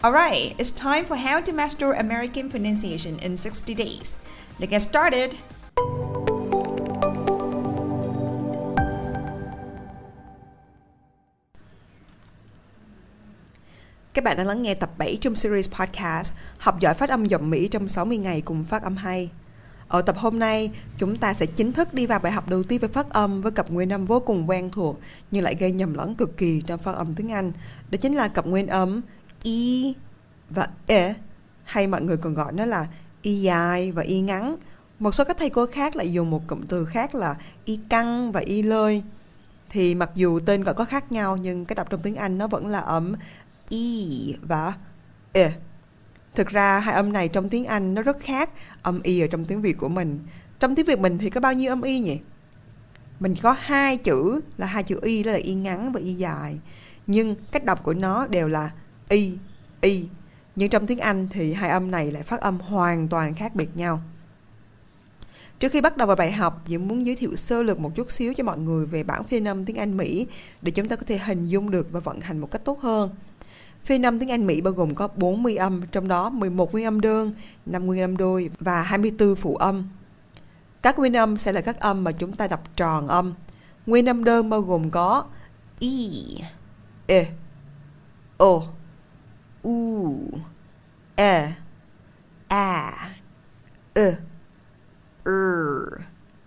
Alright, it's time for How to Master American Pronunciation in 60 Days. Let's get started! Các bạn đang lắng nghe tập 7 trong series podcast Học giỏi phát âm giọng Mỹ trong 60 ngày cùng Phát âm hay. Ở tập hôm nay, chúng ta sẽ chính thức đi vào bài học đầu tiên về phát âm với cặp nguyên âm vô cùng quen thuộc nhưng lại gây nhầm lẫn cực kỳ trong phát âm tiếng Anh. Đó chính là cặp nguyên âm I và E, hay mọi người còn gọi nó là Y dài và Y ngắn. Một số các thầy cô khác lại dùng một cụm từ khác là Y căng và Y lơi. Thì mặc dù tên gọi có khác nhau nhưng cái đọc trong tiếng Anh nó vẫn là ấm I và E. Thực ra hai âm này trong tiếng Anh nó rất khác âm Y ở trong tiếng Việt của mình. Trong tiếng Việt mình thì có bao nhiêu âm Y nhỉ? Mình có hai chữ là hai chữ Y, đó là Y ngắn và Y dài. Nhưng cách đọc của nó đều là Y, Y. Nhưng trong tiếng Anh thì hai âm này lại phát âm hoàn toàn khác biệt nhau. Trước khi bắt đầu vào bài học, Diễm muốn giới thiệu sơ lược một chút xíu cho mọi người về bảng phiên âm tiếng Anh Mỹ để chúng ta có thể hình dung được và vận hành một cách tốt hơn. Phiên âm tiếng Anh Mỹ bao gồm có 4 nguyên âm, trong đó 11 nguyên âm đơn, 5 nguyên âm đôi và 24 phụ âm. Các nguyên âm sẽ là các âm mà chúng ta đọc tròn âm. Nguyên âm đơn bao gồm có I, E, O, U, E, A, E, R,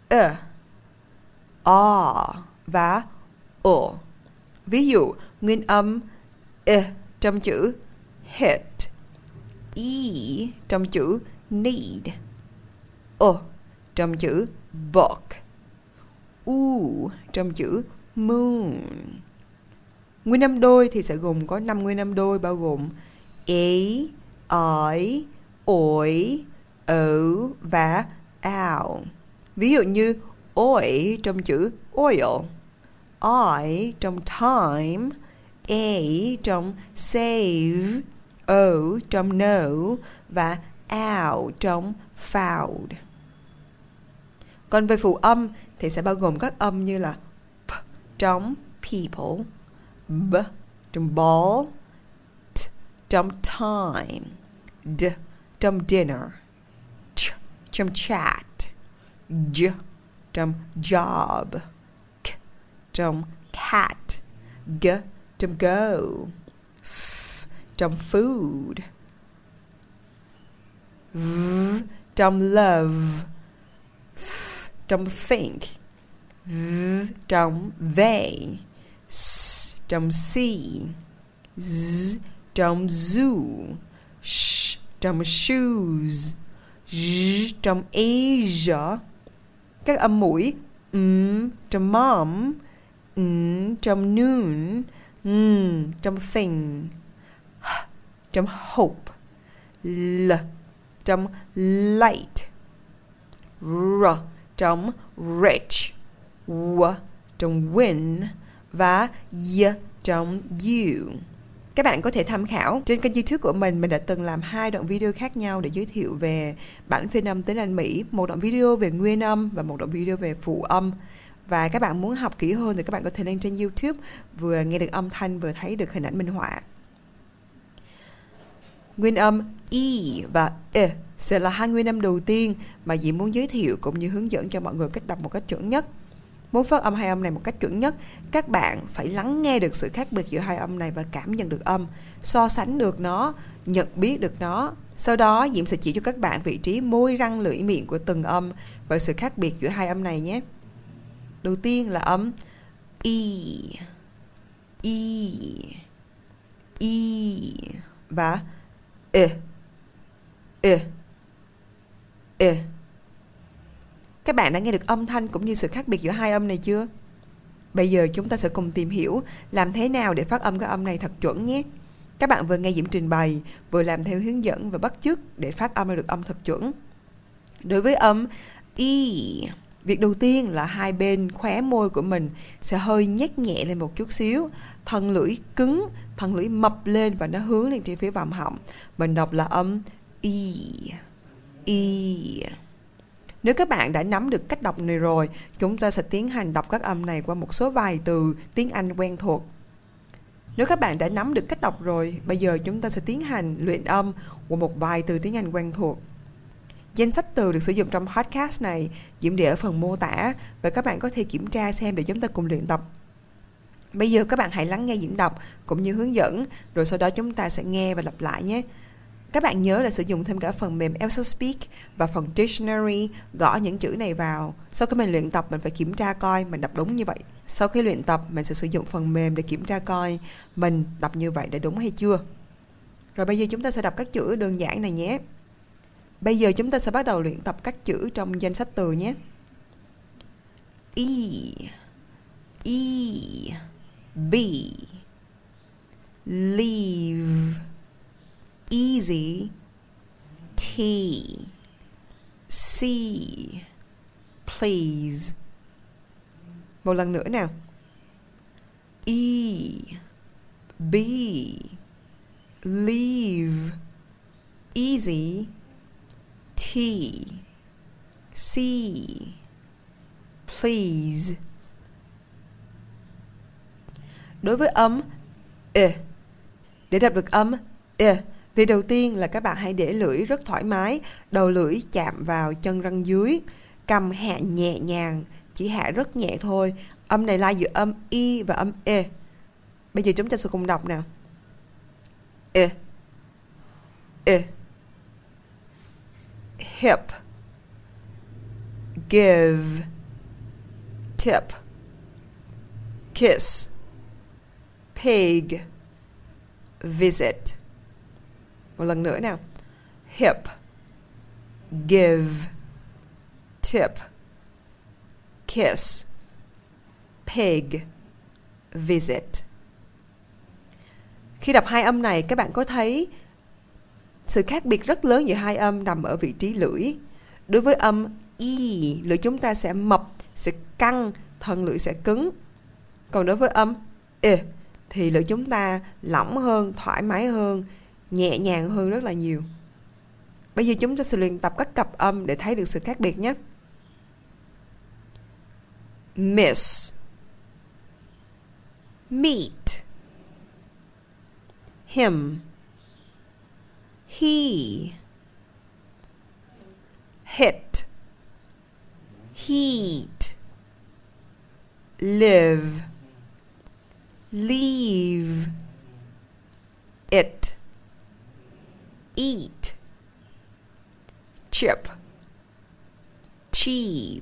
E, O và O. Ví dụ, nguyên âm E trong chữ hit, E trong chữ need, O trong chữ book, U trong chữ moon. Nguyên âm đôi thì sẽ gồm có 5 nguyên âm đôi bao gồm E, I, OI, O và OW. Ví dụ như OI trong chữ oil, I trong time, A trong save, O trong no và OW trong found. Còn về phụ âm thì sẽ bao gồm các âm như là P trong people, B trong ball, T trong time, D trong dinner, Ch trong chat, J trong job, K trong cat, G trong go, F trong food, V trong love, F trong think, V trong they, S trong sea, Z trong zoo, Sh trong shoes, J trong Asia. Các âm mũi M trong mom, N trong noon, N trong thing, H trong hope, L trong light, R trong rich, W trong win và Y trong you. Các bạn có thể tham khảo trên kênh YouTube của mình đã từng làm 2 đoạn video khác nhau để giới thiệu về bản phiên âm tiếng Anh Mỹ, một đoạn video về nguyên âm và một đoạn video về phụ âm. Và các bạn muốn học kỹ hơn thì các bạn có thể lên trên YouTube, vừa nghe được âm thanh vừa thấy được hình ảnh minh họa. Nguyên âm I và E sẽ là hai nguyên âm đầu tiên mà Diễm muốn giới thiệu cũng như hướng dẫn cho mọi người cách đọc một cách chuẩn nhất. Muốn phát âm hai âm này một cách chuẩn nhất, các bạn phải lắng nghe được sự khác biệt giữa hai âm này và cảm nhận được âm, so sánh được nó, nhận biết được nó, Sau đó, Diễm sẽ chỉ cho các bạn vị trí môi, răng, lưỡi, miệng của từng âm và sự khác biệt giữa hai âm này nhé. Đầu tiên là âm I, I, I và E, E, E. Các bạn đã nghe được âm thanh cũng như sự khác biệt giữa hai âm này chưa? Bây giờ chúng ta sẽ cùng tìm hiểu làm thế nào để phát âm các âm này thật chuẩn nhé. Các bạn vừa nghe Diễm trình bày, vừa làm theo hướng dẫn và bắt chước để phát âm ra được âm thật chuẩn. Đối với âm I, việc đầu tiên là hai bên khóe môi của mình sẽ hơi nhếch nhẹ lên một chút xíu, thân lưỡi cứng, thân lưỡi mập lên và nó hướng lên trên phía vòm họng. Mình đọc là âm I, I. Nếu các bạn đã nắm được cách đọc này rồi, chúng ta sẽ tiến hành đọc các âm này qua một số vài từ tiếng Anh quen thuộc. Nếu các bạn đã nắm được cách đọc rồi, bây giờ chúng ta sẽ tiến hành luyện âm của một vài từ tiếng Anh quen thuộc. Danh sách từ được sử dụng trong podcast này Diễm để ở phần mô tả và các bạn có thể kiểm tra xem để chúng ta cùng luyện tập. Bây giờ các bạn hãy lắng nghe Diễm đọc cũng như hướng dẫn, rồi sau đó chúng ta sẽ nghe và lặp lại nhé. Các bạn nhớ là sử dụng thêm cả phần mềm Elsa Speak và phần Dictionary, gõ những chữ này vào. Sau khi mình luyện tập, mình phải kiểm tra coi mình đọc đúng như vậy. Sau khi luyện tập, mình sẽ sử dụng phần mềm để kiểm tra coi mình đọc như vậy đã đúng hay chưa. Rồi bây giờ chúng ta sẽ đọc các chữ đơn giản này nhé. Bây giờ chúng ta sẽ bắt đầu luyện tập các chữ trong danh sách từ nhé. E, E, B, leave, easy, tea, see, please. Một lần nữa nào. E, B, leave, easy, tea, see, please. Đối với âm E, để đọc được âm E, việc đầu tiên là các bạn hãy để lưỡi rất thoải mái, đầu lưỡi chạm vào chân răng dưới, cầm hạ nhẹ nhàng, chỉ hạ rất nhẹ thôi. Âm này lai giữa âm I và âm E. Bây giờ chúng ta sẽ cùng đọc nào. E, E, hip, give, tip, kiss, pig, visit. Một lần nữa nào. Hip, give, tip, kiss, pig, visit. Khi đọc hai âm này, các bạn có thấy sự khác biệt rất lớn giữa hai âm nằm ở vị trí lưỡi. Đối với âm I, lưỡi chúng ta sẽ mập, sẽ căng, thân lưỡi sẽ cứng. Còn đối với âm E, thì lưỡi chúng ta lỏng hơn, thoải mái hơn, nhẹ nhàng hơn rất là nhiều. Bây giờ chúng ta sẽ luyện tập các cặp âm để thấy được sự khác biệt nhé. Miss, meet, him, he, hit, heat, live, leave, it, eat, chip, cheap.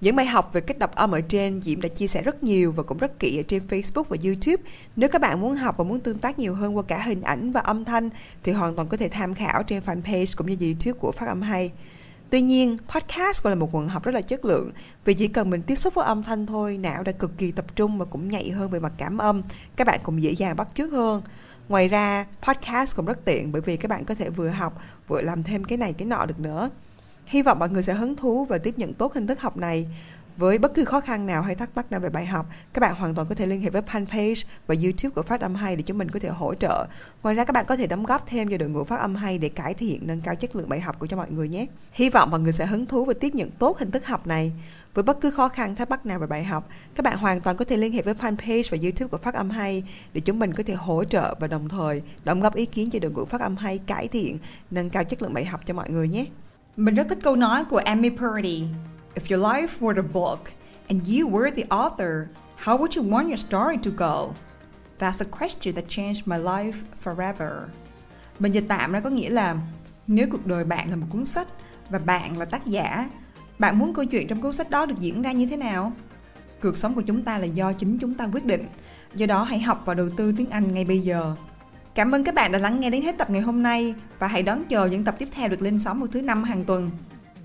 Những bài học về cách đọc âm ở trên Diễm đã chia sẻ rất nhiều và cũng rất kỹ ở trên Facebook và YouTube. Nếu các bạn muốn học và muốn tương tác nhiều hơn qua cả hình ảnh và âm thanh thì hoàn toàn có thể tham khảo trên fanpage cũng như YouTube của Phát Âm Hay. Tuy nhiên, podcast còn là một nguồn học rất là chất lượng, vì chỉ cần mình tiếp xúc với âm thanh thôi, não đã cực kỳ tập trung và cũng nhạy hơn về mặt cảm âm, các bạn cũng dễ dàng bắt chước hơn. Ngoài ra, podcast cũng rất tiện bởi vì các bạn có thể vừa học, vừa làm thêm cái này cái nọ được nữa. Hy vọng mọi người sẽ hứng thú và tiếp nhận tốt hình thức học này. Với bất cứ khó khăn nào hay thắc mắc nào về bài học, các bạn hoàn toàn có thể liên hệ với fanpage và YouTube của Phát Âm Hay để chúng mình có thể hỗ trợ. Ngoài ra các bạn có thể đóng góp thêm vào đội ngũ Phát Âm Hay để cải thiện, nâng cao chất lượng bài học của cho mọi người nhé. Hy vọng mọi người sẽ hứng thú và tiếp nhận tốt hình thức học này. Với bất cứ khó khăn thắc mắc nào về bài học, các bạn hoàn toàn có thể liên hệ với fanpage và YouTube của Phát Âm Hay để chúng mình có thể hỗ trợ và đồng thời đóng góp ý kiến cho đội ngũ Phát Âm Hay cải thiện, nâng cao chất lượng bài học cho mọi người nhé. Mình rất thích câu nói của Amy Purdy. If your life were a book and you were the author, how would you want your story to go? That's a question that changed my life forever. Mình dịch tạm ra có nghĩa là nếu cuộc đời bạn là một cuốn sách và bạn là tác giả, bạn muốn câu chuyện trong cuốn sách đó được diễn ra như thế nào? Cuộc sống của chúng ta là do chính chúng ta quyết định. Do đó hãy học và đầu tư tiếng Anh ngay bây giờ. Cảm ơn các bạn đã lắng nghe đến hết tập ngày hôm nay và hãy đón chờ những tập tiếp theo được lên sóng vào thứ Năm hàng tuần.